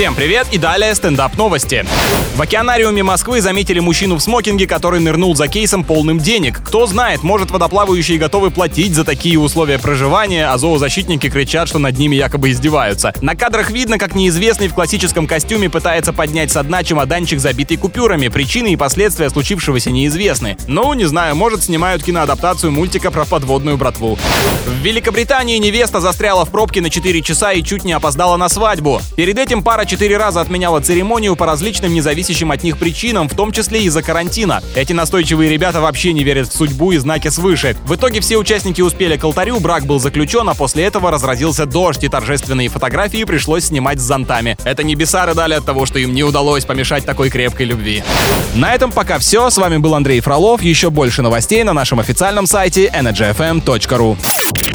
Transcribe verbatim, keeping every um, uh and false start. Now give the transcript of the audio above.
Всем привет и далее стендап новости. В океанариуме Москвы заметили мужчину в смокинге, который нырнул за кейсом полным денег. Кто знает, может, водоплавающие готовы платить за такие условия проживания, а зоозащитники кричат, что над ними якобы издеваются. На кадрах видно, как неизвестный в классическом костюме пытается поднять со дна чемоданчик, забитый купюрами. Причины и последствия случившегося неизвестны. Ну, не знаю, может, снимают киноадаптацию мультика про подводную братву. В Великобритании невеста застряла в пробке на четыре часа и чуть не опоздала на свадьбу. Перед этим пара четыре раза отменяла церемонию по различным независящим от них причинам, в том числе из-за карантина. Эти настойчивые ребята вообще не верят в судьбу и знаки свыше. В итоге все участники успели к алтарю, брак был заключен, а после этого разразился дождь, и торжественные фотографии пришлось снимать с зонтами. Это небеса рыдали от того, что им не удалось помешать такой крепкой любви. На этом пока все. С вами был Андрей Фролов. Еще больше новостей на нашем официальном сайте energy f m точка r u.